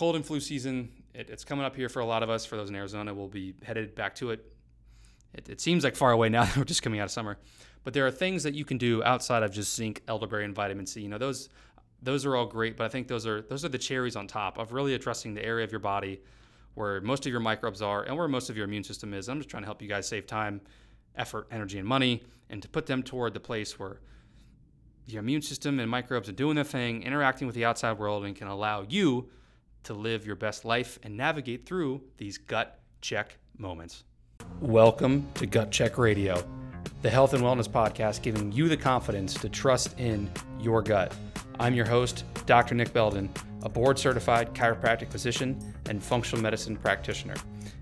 cold and flu season, it's coming up here for a lot of us. For those in Arizona, we'll be headed back to it. It seems like far away now. We're just coming out of summer. But there are things that you can do outside of just zinc, elderberry, and vitamin C. You know, those are all great, but I think those are the cherries on top of really addressing the area of your body where most of your microbes are and where most of your immune system is. I'm just trying to help you guys save time, effort, energy, and money, and to put them toward the place where your immune system and microbes are doing their thing, interacting with the outside world, and can allow you to live your best life and navigate through these gut check moments. Welcome to Gut Check Radio, the health and wellness podcast giving you the confidence to trust in your gut. I'm your host, Dr. Nick Belden, a board-certified chiropractic physician and functional medicine practitioner.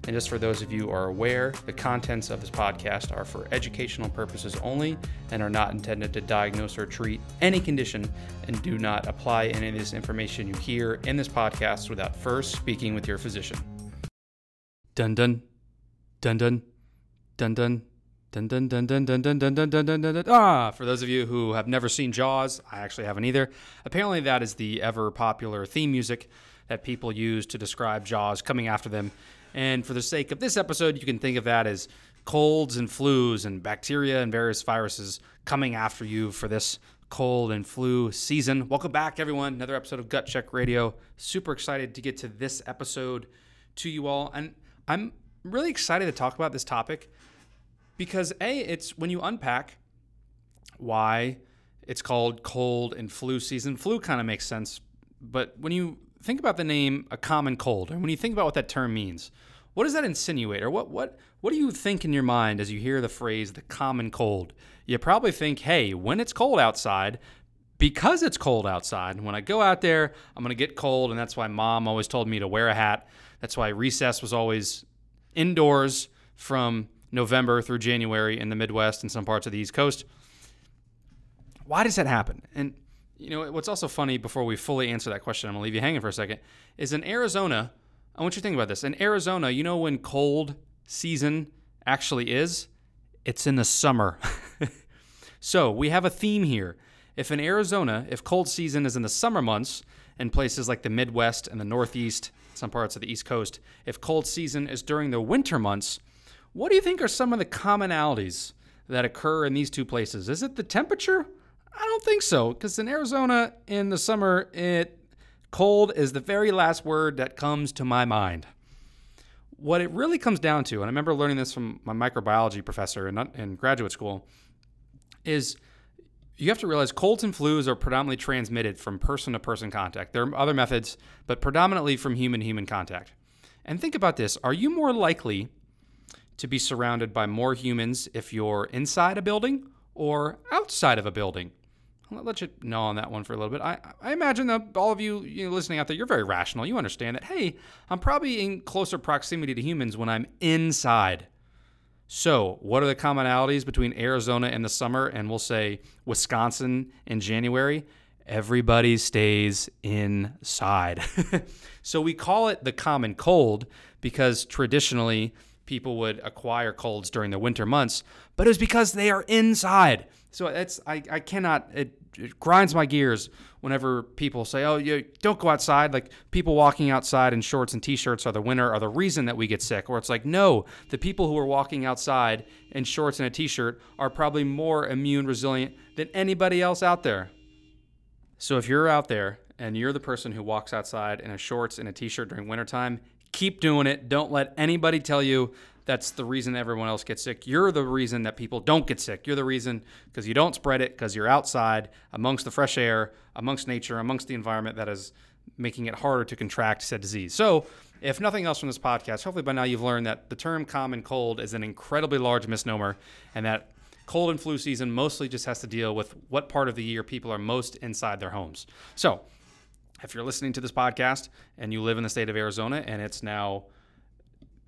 And just for those of you who are aware, the contents of this podcast are for educational purposes only and are not intended to diagnose or treat any condition, and do not apply any of this information you hear in this podcast without first speaking with your physician. Dun dun, dun dun, dun dun, dun dun dun dun dun dun dun dun dun dun dun dun. Ah, for those of you who have never seen Jaws, I actually haven't either. Apparently that is the ever popular theme music that people use to describe Jaws coming after them. And for the sake of this episode, you can think of that as colds and flus and bacteria and various viruses coming after you for this cold and flu season. Welcome back, everyone. Another episode of Gut Check Radio. Super excited to get to this episode to you all. And I'm really excited to talk about this topic because, A, it's when you unpack why it's called cold and flu season. Flu kind of makes sense, but when you think about the name a common cold, and when you think about what that term means, what does that insinuate? Or what do you think in your mind as you hear the phrase the common cold? You probably think, hey, when it's cold outside, because it's cold outside, when I go out there, I'm going to get cold, and that's why mom always told me to wear a hat. That's why recess was always indoors from November through January in the Midwest and some parts of the East Coast. Why does that happen? And you know, what's also funny, before we fully answer that question, I'm going to leave you hanging for a second, is in Arizona, I want you to think about this. In Arizona, you know when cold season actually is? It's in the summer. So we have a theme here. If in Arizona, if cold season is in the summer months, in places like the Midwest and the Northeast, some parts of the East Coast, if cold season is during the winter months, what do you think are some of the commonalities that occur in these two places? Is it the temperature? I don't think so, because in Arizona in the summer, cold is the very last word that comes to my mind. What it really comes down to, and I remember learning this from my microbiology professor in graduate school, is you have to realize colds and flus are predominantly transmitted from person-to-person contact. There are other methods, but predominantly from human-to-human contact. And think about this. Are you more likely to be surrounded by more humans if you're inside a building or outside of a building? I'll let you know on that one for a little bit. I imagine that all of you, listening out there, you're very rational. You understand that, hey, I'm probably in closer proximity to humans when I'm inside. So what are the commonalities between Arizona and the summer? And we'll say Wisconsin in January. Everybody stays inside. So we call it the common cold because traditionally people would acquire colds during the winter months, but it was because they are inside. So it's, I cannot, it grinds my gears whenever people say, oh, you don't go outside. Like people walking outside in shorts and t-shirts are the reason that we get sick. Or it's like, no, the people who are walking outside in shorts and a t-shirt are probably more immune resilient than anybody else out there. So if you're out there and you're the person who walks outside in a shorts and a t-shirt during wintertime, keep doing it. Don't let anybody tell you that's the reason everyone else gets sick. You're the reason that people don't get sick. You're the reason, because you don't spread it, because you're outside amongst the fresh air, amongst nature, amongst the environment that is making it harder to contract said disease. So if nothing else from this podcast, hopefully by now you've learned that the term common cold is an incredibly large misnomer, and that cold and flu season mostly just has to deal with what part of the year people are most inside their homes. So if you're listening to this podcast and you live in the state of Arizona and it's now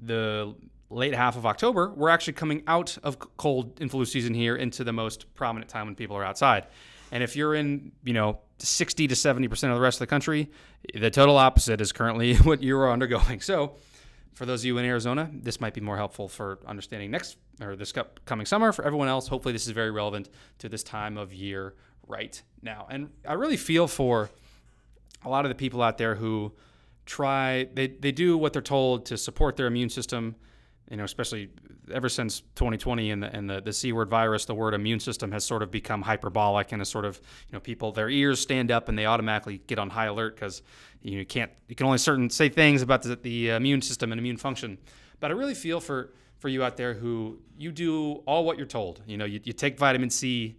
the late half of October, we're actually coming out of cold and flu season here into the most prominent time when people are outside. And if you're in, 60 to 70% of the rest of the country, the total opposite is currently what you're undergoing. So for those of you in Arizona, this might be more helpful for understanding this coming summer. For everyone else, hopefully this is very relevant to this time of year right now. And I really feel for a lot of the people out there who they do what they're told to support their immune system. You know, especially ever since 2020 and the C-word virus, the word immune system has sort of become hyperbolic and is sort of, you know, people, their ears stand up and they automatically get on high alert because you can only say things about the immune system and immune function. But I really feel for you out there who you do all what you're told. You know, you take vitamin C,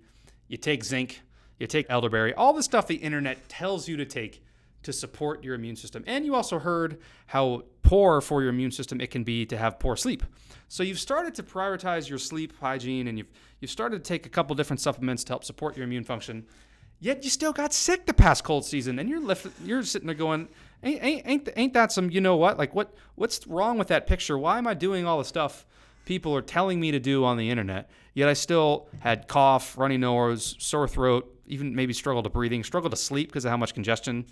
you take zinc, you take elderberry, all the stuff the internet tells you to take to support your immune system. And you also heard how poor for your immune system it can be to have poor sleep. So you've started to prioritize your sleep hygiene, and you've started to take a couple different supplements to help support your immune function, yet you still got sick the past cold season, and you're sitting there going, ain't that some, you know what, like what's wrong with that picture? Why am I doing all the stuff people are telling me to do on the internet, yet I still had cough, runny nose, sore throat, even maybe struggled to breathing, struggled to sleep because of how much congestion,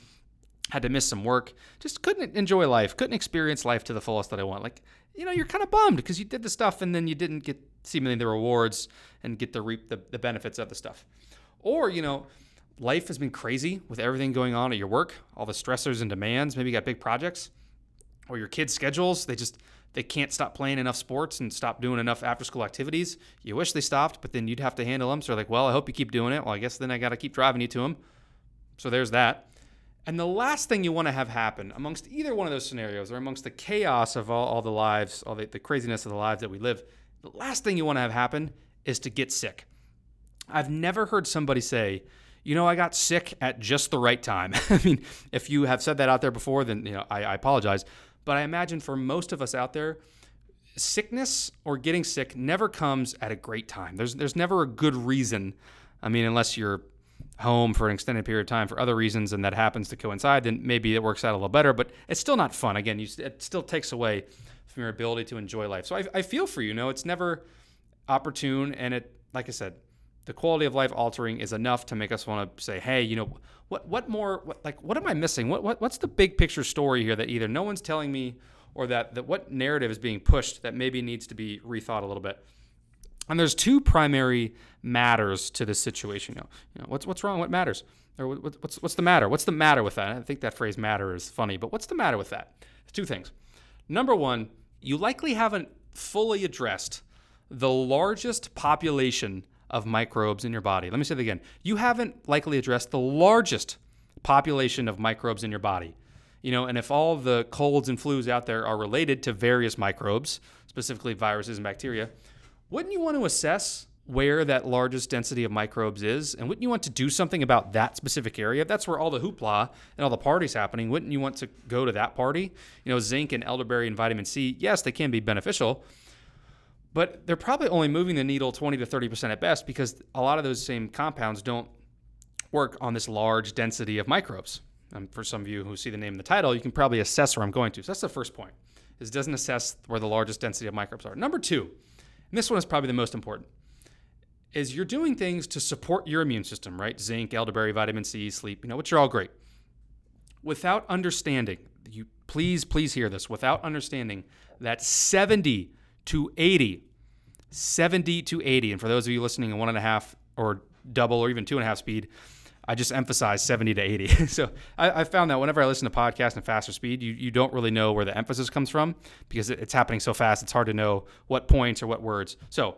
had to miss some work, just couldn't enjoy life, couldn't experience life to the fullest that I want. Like, you know, you're kind of bummed because you did the stuff and then you didn't get seemingly the rewards and get to reap the benefits of the stuff. Or, you know, life has been crazy with everything going on at your work, all the stressors and demands. Maybe you got big projects or your kids' schedules. They can't stop playing enough sports and stop doing enough after-school activities. You wish they stopped, but then you'd have to handle them. So like, well, I hope you keep doing it. Well, I guess then I got to keep driving you to them. So there's that. And the last thing you want to have happen amongst either one of those scenarios or amongst the chaos of all the lives, all the craziness of the lives that we live, the last thing you want to have happen is to get sick. I've never heard somebody say, you know, I got sick at just the right time. I mean, if you have said that out there before, then, you know, I apologize. But I imagine for most of us out there, sickness or getting sick never comes at a great time. There's never a good reason. I mean, unless you're home for an extended period of time for other reasons and that happens to coincide, then maybe it works out a little better, but it's still not fun. Again, it still takes away from your ability to enjoy life. So I feel for you. No, it's never opportune, and it, like I said, the quality of life altering is enough to make us want to say, hey, you know, what am I missing? What's the big picture story here that either no one's telling me or that what narrative is being pushed that maybe needs to be rethought a little bit? And there's two primary matters to this situation. You know, what's wrong? What matters? Or what's the matter? What's the matter with that? I think that phrase "matter" is funny, but what's the matter with that? It's two things. Number one, you likely haven't fully addressed the largest population of microbes in your body. Let me say that again. You haven't likely addressed the largest population of microbes in your body. You know, and if all the colds and flus out there are related to various microbes, specifically viruses and bacteria, wouldn't you want to assess where that largest density of microbes is? And wouldn't you want to do something about that specific area? That's where all the hoopla and all the parties happening. Wouldn't you want to go to that party? You know, zinc and elderberry and vitamin C, yes, they can be beneficial, but they're probably only moving the needle 20 to 30% at best because a lot of those same compounds don't work on this large density of microbes. For some of you who see the name and the title, you can probably assess where I'm going to. So that's the first point, is it doesn't assess where the largest density of microbes are. Number two, and this one is probably the most important, is you're doing things to support your immune system, right? Zinc, elderberry, vitamin C, sleep, you know, which are all great. Without understanding, you please hear this, without understanding that 70 to 80, and for those of you listening in 1.5 or double or even 2.5 speed, I just emphasize 70 to 80. So I found that whenever I listen to podcasts in faster speed, you don't really know where the emphasis comes from because it's happening so fast. It's hard to know what points or what words. So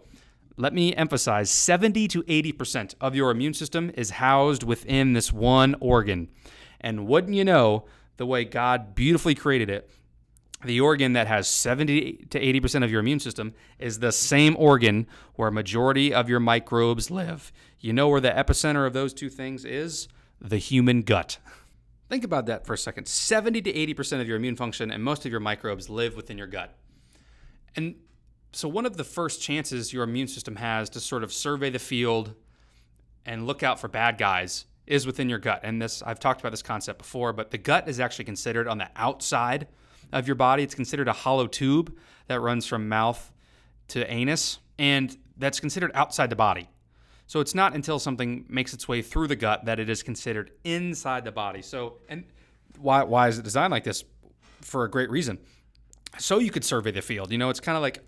let me emphasize 70 to 80% of your immune system is housed within this one organ. And wouldn't you know, the way God beautifully created it, the organ that has 70 to 80% of your immune system is the same organ where a majority of your microbes live. You know where the epicenter of those two things is? The human gut. Think about that for a second. 70 to 80% of your immune function and most of your microbes live within your gut. And so one of the first chances your immune system has to sort of survey the field and look out for bad guys is within your gut. And this, I've talked about this concept before, but the gut is actually considered on the outside of your body. It's considered a hollow tube that runs from mouth to anus, and that's considered outside the body. So it's not until something makes its way through the gut that it is considered inside the body. So, and why is it designed like this? For a great reason. So you could survey the field. You know, it's kind of like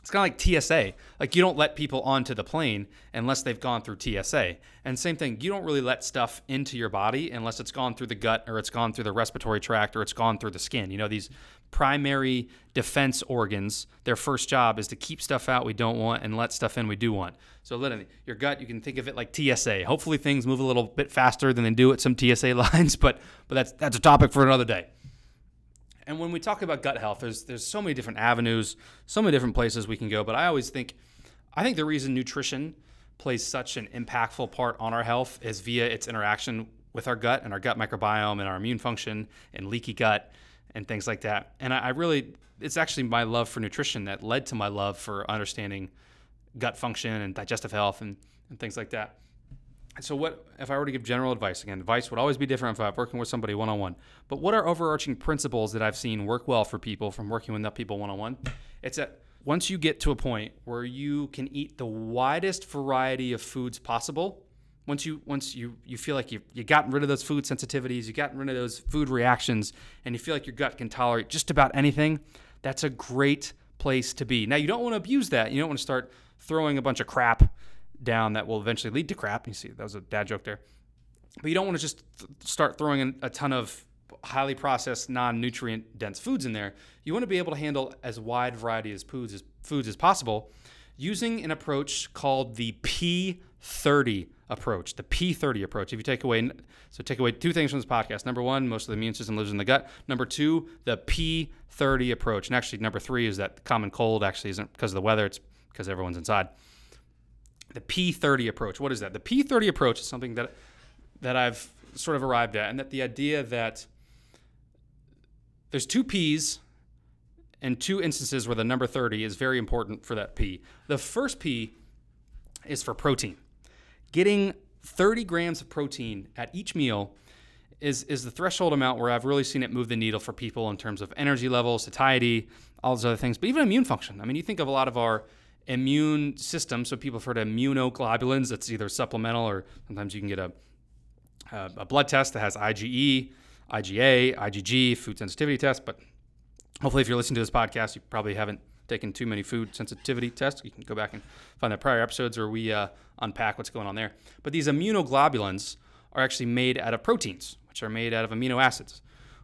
It's kind of like TSA. Like, you don't let people onto the plane unless they've gone through TSA. And same thing, you don't really let stuff into your body unless it's gone through the gut, or it's gone through the respiratory tract, or it's gone through the skin. You know, these primary defense organs, their first job is to keep stuff out we don't want and let stuff in we do want. So literally, your gut, you can think of it like TSA. Hopefully things move a little bit faster than they do at some TSA lines, but that's a topic for another day. And when we talk about gut health, there's so many different avenues, so many different places we can go. But I always think the reason nutrition plays such an impactful part on our health is via its interaction with our gut and our gut microbiome and our immune function and leaky gut and things like that. And it's actually my love for nutrition that led to my love for understanding gut function and digestive health and things like that. So what, if I were to give general advice, again, advice would always be different if I'm working with somebody one-on-one, but what are overarching principles that I've seen work well for people from working with people one-on-one? It's that once you get to a point where you can eat the widest variety of foods possible, once you feel like you've gotten rid of those food sensitivities, you've gotten rid of those food reactions, and you feel like your gut can tolerate just about anything, that's a great place to be. Now, you don't want to abuse that. You don't want to start throwing a bunch of crap down that will eventually lead to crap. You see, that was a dad joke there. But you don't want to just start throwing in a ton of highly processed, non-nutrient dense foods in there. You want to be able to handle as wide variety of foods as possible using an approach called the P30 approach. The P30 approach. If you take away two things from this podcast. Number one, most of the immune system lives in the gut. Number two, the P30 approach. And actually, number three is that the common cold actually isn't because of the weather. It's because everyone's inside. The P30 approach. What is that? The P30 approach is something that I've sort of arrived at, and that the idea that there's two Ps and two instances where the number 30 is very important for that P. The first P is for protein. Getting 30 grams of protein at each meal is the threshold amount where I've really seen it move the needle for people in terms of energy levels, satiety, all those other things, but even immune function. I mean, you think of a lot of our immune system, so people refer to immunoglobulins. That's either supplemental, or sometimes you can get a blood test that has IgE, IgA, IgG, food sensitivity test. But hopefully if you're listening to this podcast, you probably haven't taken too many food sensitivity tests. You can go back and find the prior episodes where we unpack what's going on there. But these immunoglobulins are actually made out of proteins, which are made out of amino acids,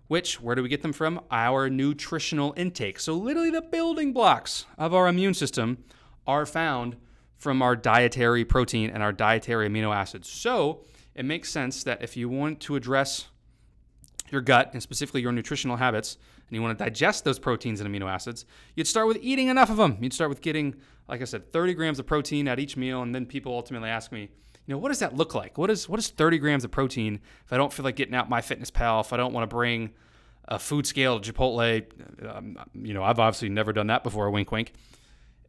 which, where do we get them from? Our nutritional intake. So literally the building blocks of our immune system are found from our dietary protein and our dietary amino acids. So it makes sense that if you want to address your gut and specifically your nutritional habits, and you want to digest those proteins and amino acids, you'd start with eating enough of them. You'd start with getting, like I said, 30 grams of protein at each meal. And then people ultimately ask me, you know, what does that look like? What is 30 grams of protein if I don't feel like getting out my fitness pal, if I don't want to bring a food scale to Chipotle? You know, I've obviously never done that before, wink, wink.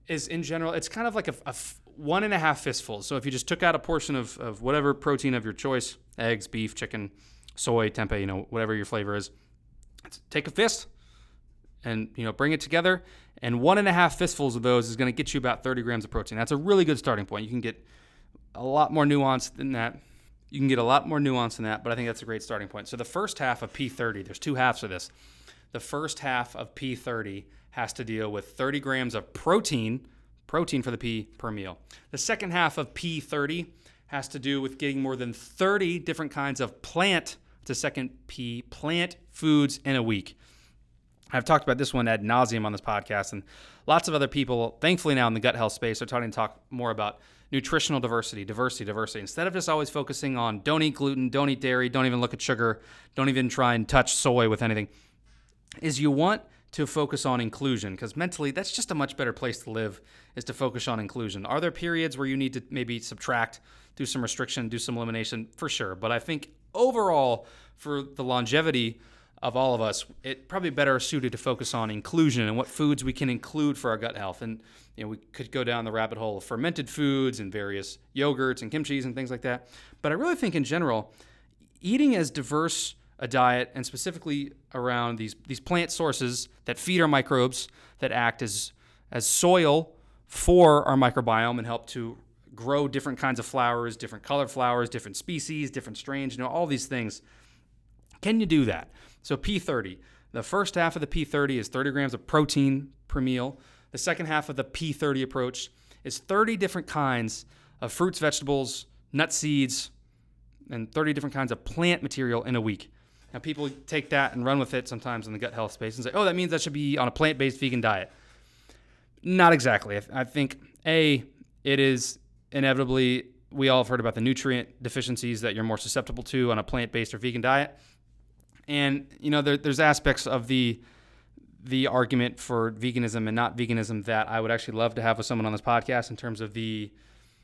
Is in general, it's kind of like a 1.5 fistfuls. So if you just took out a portion of whatever protein of your choice, eggs, beef, chicken, soy, tempeh, you know, whatever your flavor is, take a fist and, you know, bring it together. And 1.5 fistfuls of those is going to get you about 30 grams of protein. That's a really good starting point. You can get a lot more nuance than that. But I think that's a great starting point. So the first half of P30, there's two halves of this. The first half of P30 has to deal with 30 grams of protein for the P per meal. The second half of P30 has to do with getting more than 30 different kinds of plant foods in a week. I've talked about this one ad nauseum on this podcast, and lots of other people, thankfully now in the gut health space, are starting to talk more about nutritional diversity. Instead of just always focusing on don't eat gluten, don't eat dairy, don't even look at sugar, don't even try and touch soy with anything, is you want to focus on inclusion, because mentally that's just a much better place to live, is to focus on inclusion. Are there periods where you need to maybe subtract, do some restriction, do some elimination? For sure. But I think overall, for the longevity of all of us, it probably better suited to focus on inclusion and what foods we can include for our gut health. And, you know, we could go down the rabbit hole of fermented foods and various yogurts and kimchis and things like that. But I really think in general, eating as diverse a diet, and specifically around these plant sources that feed our microbes, that act as soil for our microbiome and help to grow different kinds of flowers, different colored flowers, different species, different strains, you know, all these things. Can you do that? So P30, the first half of the P30 is 30 grams of protein per meal. The the second half of the P30 approach is 30 different kinds of fruits, vegetables, nut seeds, and 30 different kinds of plant material in a week. Now, people take that and run with it sometimes in the gut health space and say, oh, that means I should be on a plant-based vegan diet. Not exactly. I think, A, it is inevitably, we all have heard about the nutrient deficiencies that you're more susceptible to on a plant-based or vegan diet. And, you know, there's aspects of the argument for veganism and not veganism that I would actually love to have with someone on this podcast in terms of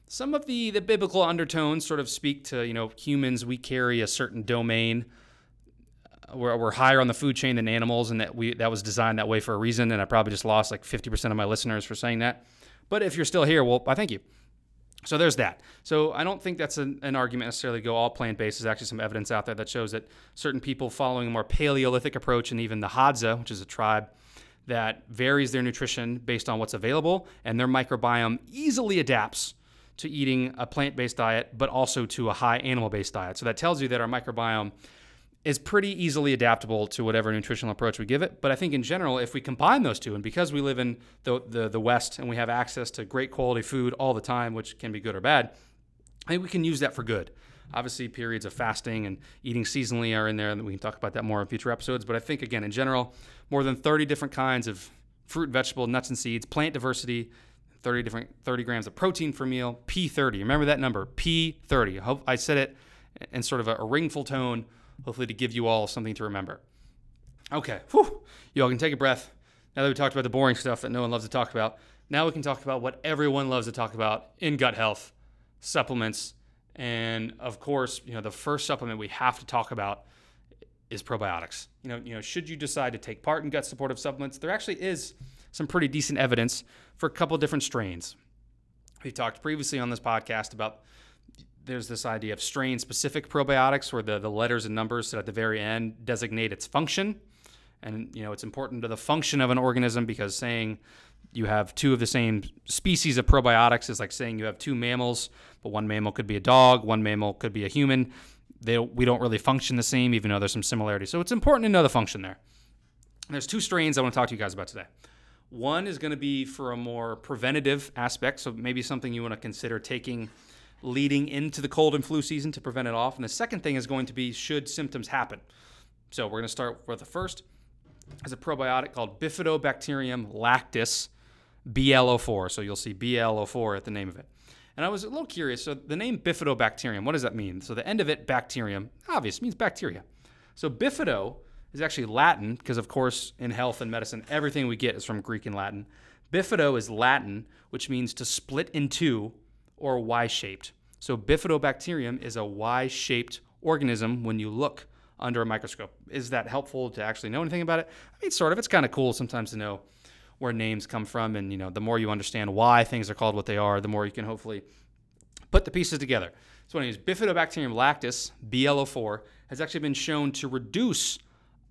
some of the biblical undertones sort of speak to, you know, humans, we carry a certain domain where we're higher on the food chain than animals, and that was designed that way for a reason. And I probably just lost like 50% of my listeners for saying that. But if you're still here, well, I thank you. So there's that. So I don't think that's an argument necessarily to go all plant-based. There's actually some evidence out there that shows that certain people following a more Paleolithic approach, and even the Hadza, which is a tribe that varies their nutrition based on what's available, and their microbiome easily adapts to eating a plant-based diet, but also to a high animal-based diet. So that tells you that our microbiome is pretty easily adaptable to whatever nutritional approach we give it. But I think in general, if we combine those two, and because we live in the West and we have access to great quality food all the time, which can be good or bad, I think we can use that for good. Obviously, periods of fasting and eating seasonally are in there, and we can talk about that more in future episodes. But I think, again, in general, more than 30 different kinds of fruit, vegetable, nuts and seeds, plant diversity, 30 grams of protein per meal, P30. Remember that number, P30. I hope I said it in sort of a ringful tone, hopefully to give you all something to remember. Okay, y'all can take a breath. Now that we talked about the boring stuff that no one loves to talk about, now we can talk about what everyone loves to talk about in gut health, supplements, and of course, you know, the first supplement we have to talk about is probiotics. You know, should you decide to take part in gut supportive supplements, there actually is some pretty decent evidence for a couple different strains. We've talked previously on this podcast about there's this idea of strain-specific probiotics where the letters and numbers that at the very end designate its function. And, you know, it's important to the function of an organism because saying you have two of the same species of probiotics is like saying you have two mammals, but one mammal could be a dog, one mammal could be a human. We don't really function the same, even though there's some similarity. So it's important to know the function there. And there's two strains I want to talk to you guys about today. One is going to be for a more preventative aspect, so maybe something you want to consider taking leading into the cold and flu season to prevent it off. And the second thing is going to be should symptoms happen. So we're going to start with the first. There's a probiotic called Bifidobacterium lactis, BL04. So you'll see BL04 at the name of it. And I was a little curious. So the name Bifidobacterium, what does that mean? So the end of it, bacterium, obvious, means bacteria. So bifido is actually Latin because, of course, in health and medicine, everything we get is from Greek and Latin. Bifido is Latin, which means to split in two or Y-shaped. So Bifidobacterium is a Y-shaped organism when you look under a microscope. Is that helpful to actually know anything about it? I mean, sort of. It's kind of cool sometimes to know where names come from, and, you know, the more you understand why things are called what they are, the more you can hopefully put the pieces together. So anyways, Bifidobacterium lactis, BL04, has actually been shown to reduce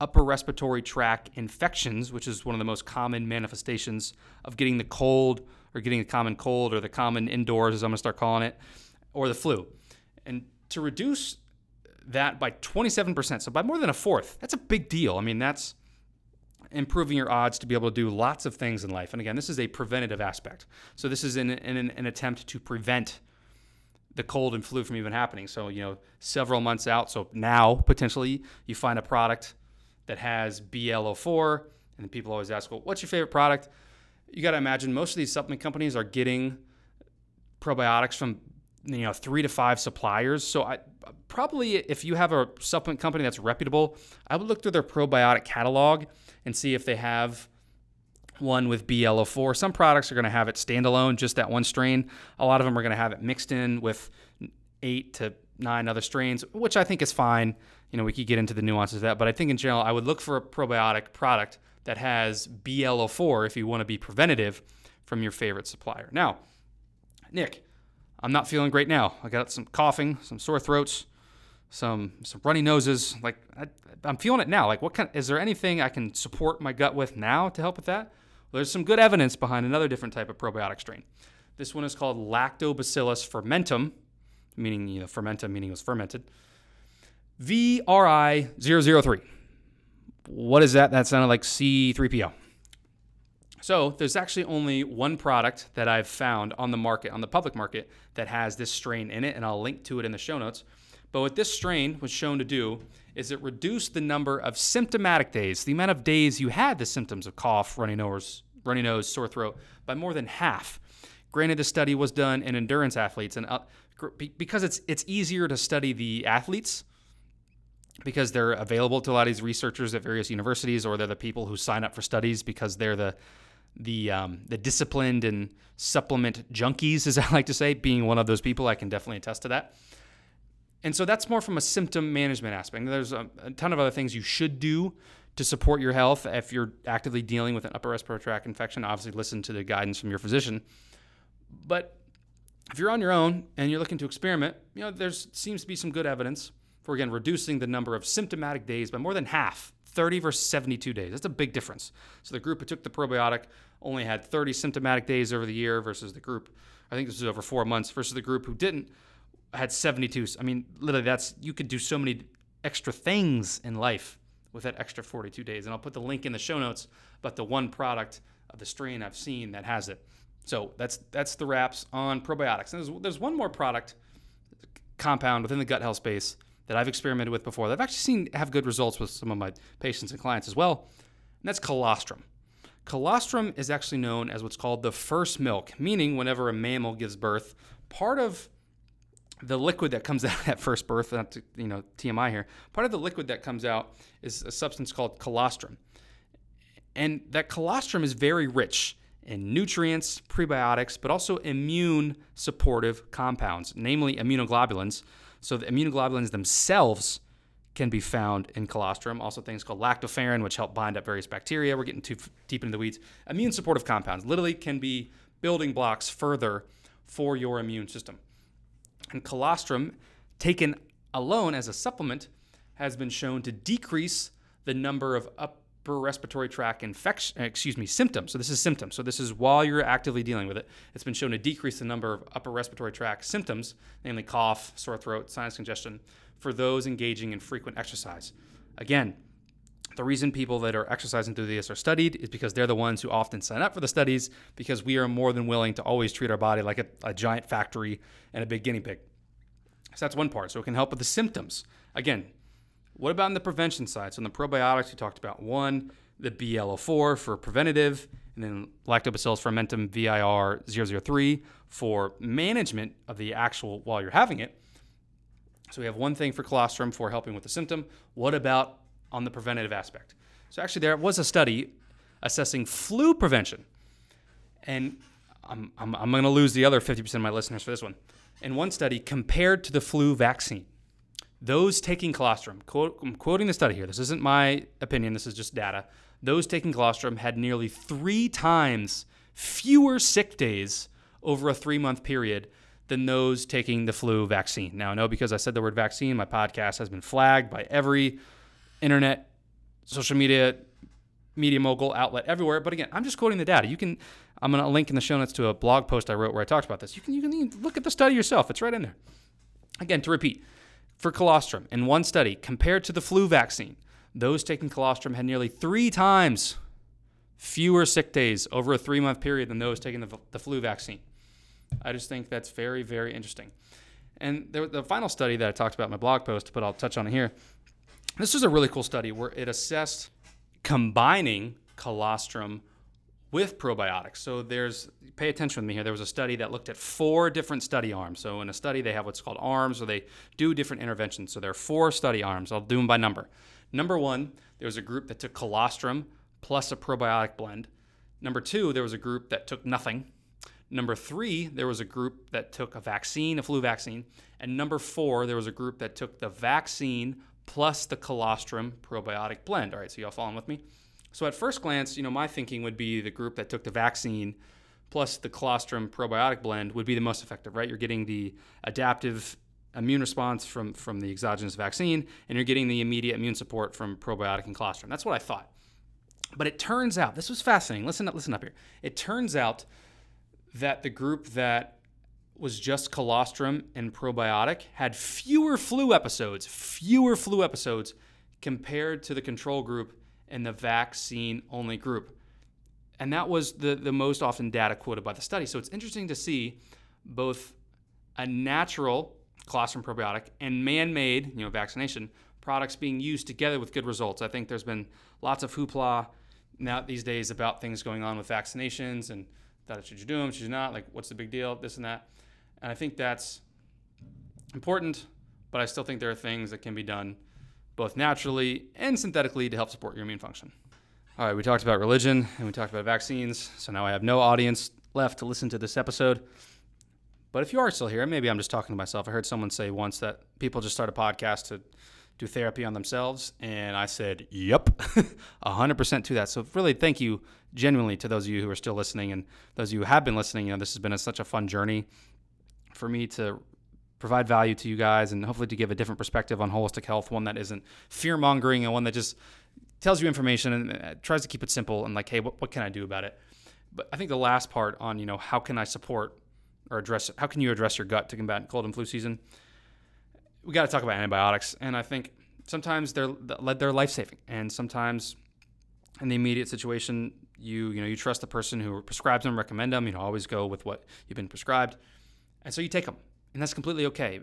upper respiratory tract infections, which is one of the most common manifestations of getting the cold or getting the common cold or the common indoors, as I'm going to start calling it, or the flu. And to reduce that by 27%, so by more than a fourth, that's a big deal. I mean, that's improving your odds to be able to do lots of things in life. And again, this is a preventative aspect. So this is an attempt to prevent the cold and flu from even happening. So, you know, several months out, so now potentially you find a product that has BL04, and people always ask, well, what's your favorite product? You got to imagine most of these supplement companies are getting probiotics from, you know, 3 to 5 suppliers. So I probably, if you have a supplement company that's reputable, I would look through their probiotic catalog and see if they have one with BL04. Some products are going to have it standalone, just that one strain. A lot of them are going to have it mixed in with 8 to 9 other strains, which I think is fine. You know, we could get into the nuances of that, but I think in general, I would look for a probiotic product that has BL04 if you want to be preventative from your favorite supplier. Now, Nick, I'm not feeling great now. I got some coughing, some sore throats, some runny noses. Like I'm feeling it now. Like is there anything I can support my gut with now to help with that? Well, there's some good evidence behind another different type of probiotic strain. This one is called Lactobacillus fermentum, meaning, you know, fermentum, meaning it was fermented. VRI003. What is that? That sounded like C3PO. So there's actually only one product that I've found on the market, on the public market, that has this strain in it, and I'll link to it in the show notes. But what this strain was shown to do is it reduced the number of symptomatic days, the amount of days you had the symptoms of cough, runny nose, sore throat, by more than half. Granted, the study was done in endurance athletes, and because it's easier to study the athletes because they're available to a lot of these researchers at various universities, or they're the people who sign up for studies because they're the disciplined and supplement junkies, as I like to say. Being one of those people, I can definitely attest to that. And so that's more from a symptom management aspect. There's a ton of other things you should do to support your health if you're actively dealing with an upper respiratory tract infection. Obviously, listen to the guidance from your physician. But if you're on your own and you're looking to experiment, you know, there seems to be some good evidence for, again, reducing the number of symptomatic days by more than half, 30 versus 72 days. That's a big difference. So the group who took the probiotic only had 30 symptomatic days over the year versus the group, I think this was over 4 months, versus the group who didn't had 72. I mean, literally, you could do so many extra things in life with that extra 42 days. And I'll put the link in the show notes about the one product of the strain I've seen that has it. So that's the wraps on probiotics. And there's one more product compound within the gut health space that I've experimented with before that I've actually seen have good results with some of my patients and clients as well, and that's colostrum. Colostrum is actually known as what's called the first milk, meaning whenever a mammal gives birth, part of the liquid that comes out at first birth, not to, you know, TMI here, part of the liquid that comes out is a substance called colostrum. And that colostrum is very rich in nutrients, prebiotics, but also immune supportive compounds, namely immunoglobulins. So the immunoglobulins themselves can be found in colostrum. Also things called lactoferrin, which help bind up various bacteria. We're getting too deep into the weeds. Immune supportive compounds literally can be building blocks further for your immune system. And colostrum, taken alone as a supplement, has been shown to decrease the number of upper respiratory tract symptoms. So this is symptoms. So this is while you're actively dealing with it. It's been shown to decrease the number of upper respiratory tract symptoms, namely cough, sore throat, sinus congestion, for those engaging in frequent exercise. Again, the reason people that are exercise enthusiasts are studied is because they're the ones who often sign up for the studies, because we are more than willing to always treat our body like a giant factory and a big guinea pig. So that's one part. So it can help with the symptoms. Again, what about on the prevention side? So in the probiotics, we talked about one, the BL04 for preventative, and then Lactobacillus fermentum VRI003 for management of the actual while you're having it. So we have one thing for colostrum for helping with the symptom. What about on the preventative aspect? So actually there was a study assessing flu prevention. And I'm going to lose the other 50% of my listeners for this one. In one study, compared to the flu vaccine, those taking colostrum, I'm quoting the study here, this isn't my opinion, this is just data, those taking colostrum had nearly 3 times fewer sick days over a 3-month period than those taking the flu vaccine. Now I know because I said the word vaccine, my podcast has been flagged by every internet, social media mogul outlet everywhere. But again, I'm just quoting the data. I'm going to link in the show notes to a blog post I wrote where I talked about this. You can look at the study yourself. It's right in there. Again, to repeat, for colostrum, in one study, compared to the flu vaccine, those taking colostrum had nearly 3 times fewer sick days over a 3-month period than those taking the flu vaccine. I just think that's very, very interesting. And the final study that I talked about in my blog post, but I'll touch on it here, this was a really cool study where it assessed combining colostrum with probiotics. So pay attention with me here. There was a study that looked at 4 different study arms. So in a study, they have what's called arms, or they do different interventions. So there are 4 study arms. I'll do them by number. Number 1, there was a group that took colostrum plus a probiotic blend. Number 2, there was a group that took nothing. Number 3, there was a group that took a vaccine, a flu vaccine. And number 4, there was a group that took the vaccine plus the colostrum probiotic blend. All right, so y'all following with me? So at first glance, you know, my thinking would be the group that took the vaccine plus the colostrum probiotic blend would be the most effective, right? You're getting the adaptive immune response from the exogenous vaccine, and you're getting the immediate immune support from probiotic and colostrum. That's what I thought. But it turns out, this was fascinating. Listen up here. It turns out that the group that was just colostrum and probiotic had fewer flu episodes compared to the control group and the vaccine-only group. And that was the most often data quoted by the study. So it's interesting to see both a natural colostrum probiotic and man-made, vaccination products being used together with good results. I think there's been lots of hoopla now these days about things going on with vaccinations and that should you do them, should you not, like what's the big deal, this and that. And I think that's important, but I still think there are things that can be done both naturally and synthetically to help support your immune function. All right, we talked about religion and we talked about vaccines, so now I have no audience left to listen to this episode. But if you are still here, maybe I'm just talking to myself. I heard someone say once that people just start a podcast to do therapy on themselves, and I said, yep, 100% to that. So really, thank you genuinely to those of you who are still listening and those of you who have been listening. This has been such a fun journey for me to provide value to you guys and hopefully to give a different perspective on holistic health, one that isn't fear-mongering and one that just tells you information and tries to keep it simple and like, hey, what can I do about it? But I think the last part on, how can I support or address, how can you address your gut to combat cold and flu season? We got to talk about antibiotics, and I think sometimes they're life-saving, and sometimes in the immediate situation, you trust the person who prescribes them, recommend them, always go with what you've been prescribed, and so you take them, and that's completely okay.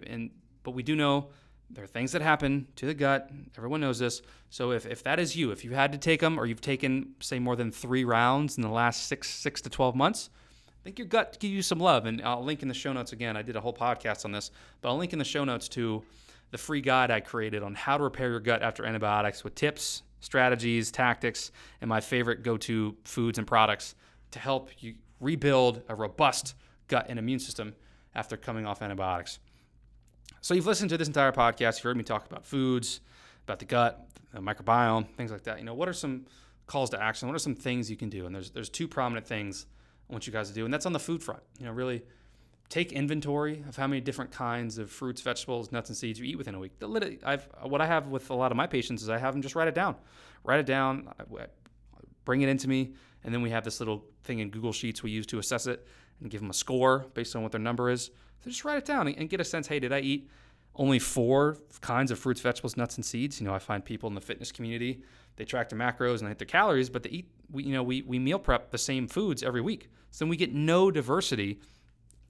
But we do know there are things that happen to the gut. Everyone knows this. So if that is you, if you had to take them, or you've taken say more than 3 rounds in the last six to 12 months. I think your gut gives you some love, and I'll link in the show notes again. I did a whole podcast on this, but I'll link in the show notes to the free guide I created on how to repair your gut after antibiotics with tips, strategies, tactics, and my favorite go-to foods and products to help you rebuild a robust gut and immune system after coming off antibiotics. So you've listened to this entire podcast. You've heard me talk about foods, about the gut, the microbiome, things like that. What are some calls to action? What are some things you can do? And there's 2 prominent things I want you guys to do, and that's on the food front. Really take inventory of how many different kinds of fruits, vegetables, nuts, and seeds you eat within a week. What I have with a lot of my patients is I have them just write it down, bring it into me, and then we have this little thing in Google Sheets we use to assess it and give them a score based on what their number is. So just write it down and get a sense, hey, did I eat only 4 kinds of fruits, vegetables, nuts, and seeds? I find people in the fitness community, they track their macros and they hit their calories, but they eat, we meal prep the same foods every week. So then we get no diversity,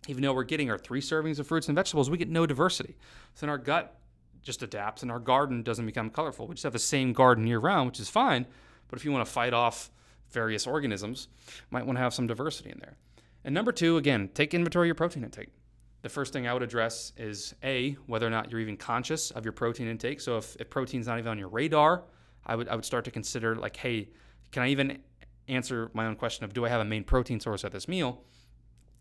even though we're getting our 3 servings of fruits and vegetables, we get no diversity. So then our gut just adapts and our garden doesn't become colorful. We just have the same garden year round, which is fine. But if you want to fight off various organisms, you might want to have some diversity in there. And number 2, again, take inventory of your protein intake. The first thing I would address is A, whether or not you're even conscious of your protein intake. So if protein's not even on your radar, I would start to consider like, hey, can I even answer my own question of do I have a main protein source at this meal?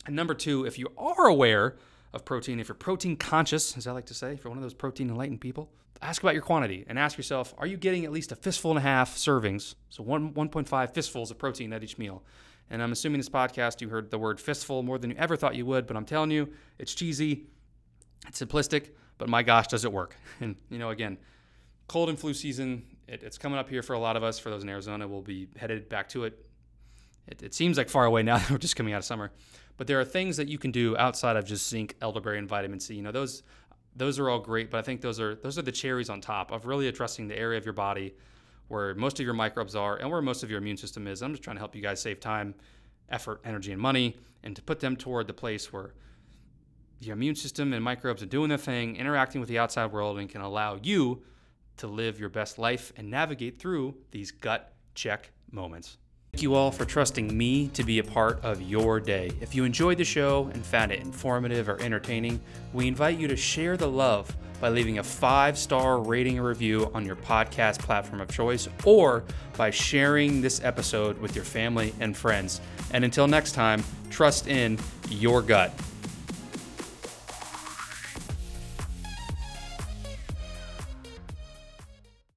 And number 2, if you are aware of protein, if you're protein conscious, as I like to say, if you're one of those protein enlightened people, ask about your quantity and ask yourself, are you getting at least a fistful and a half servings? So 1.5 fistfuls of protein at each meal. And I'm assuming this podcast, you heard the word fistful more than you ever thought you would, but I'm telling you, it's cheesy, it's simplistic, but my gosh, does it work? And, again, cold and flu season, it's coming up here for a lot of us. For those in Arizona, we'll be headed back to it. It seems like far away now that we're just coming out of summer. But there are things that you can do outside of just zinc, elderberry, and vitamin C. Those are all great, but I think those are the cherries on top of really addressing the area of your body where most of your microbes are and where most of your immune system is. I'm just trying to help you guys save time, effort, energy, and money, and to put them toward the place where your immune system and microbes are doing their thing, interacting with the outside world, and can allow you to live your best life and navigate through these gut check moments. Thank you all for trusting me to be a part of your day. If you enjoyed the show and found it informative or entertaining, we invite you to share the love by leaving a 5-star rating or review on your podcast platform of choice or by sharing this episode with your family and friends. And until next time, trust in your gut.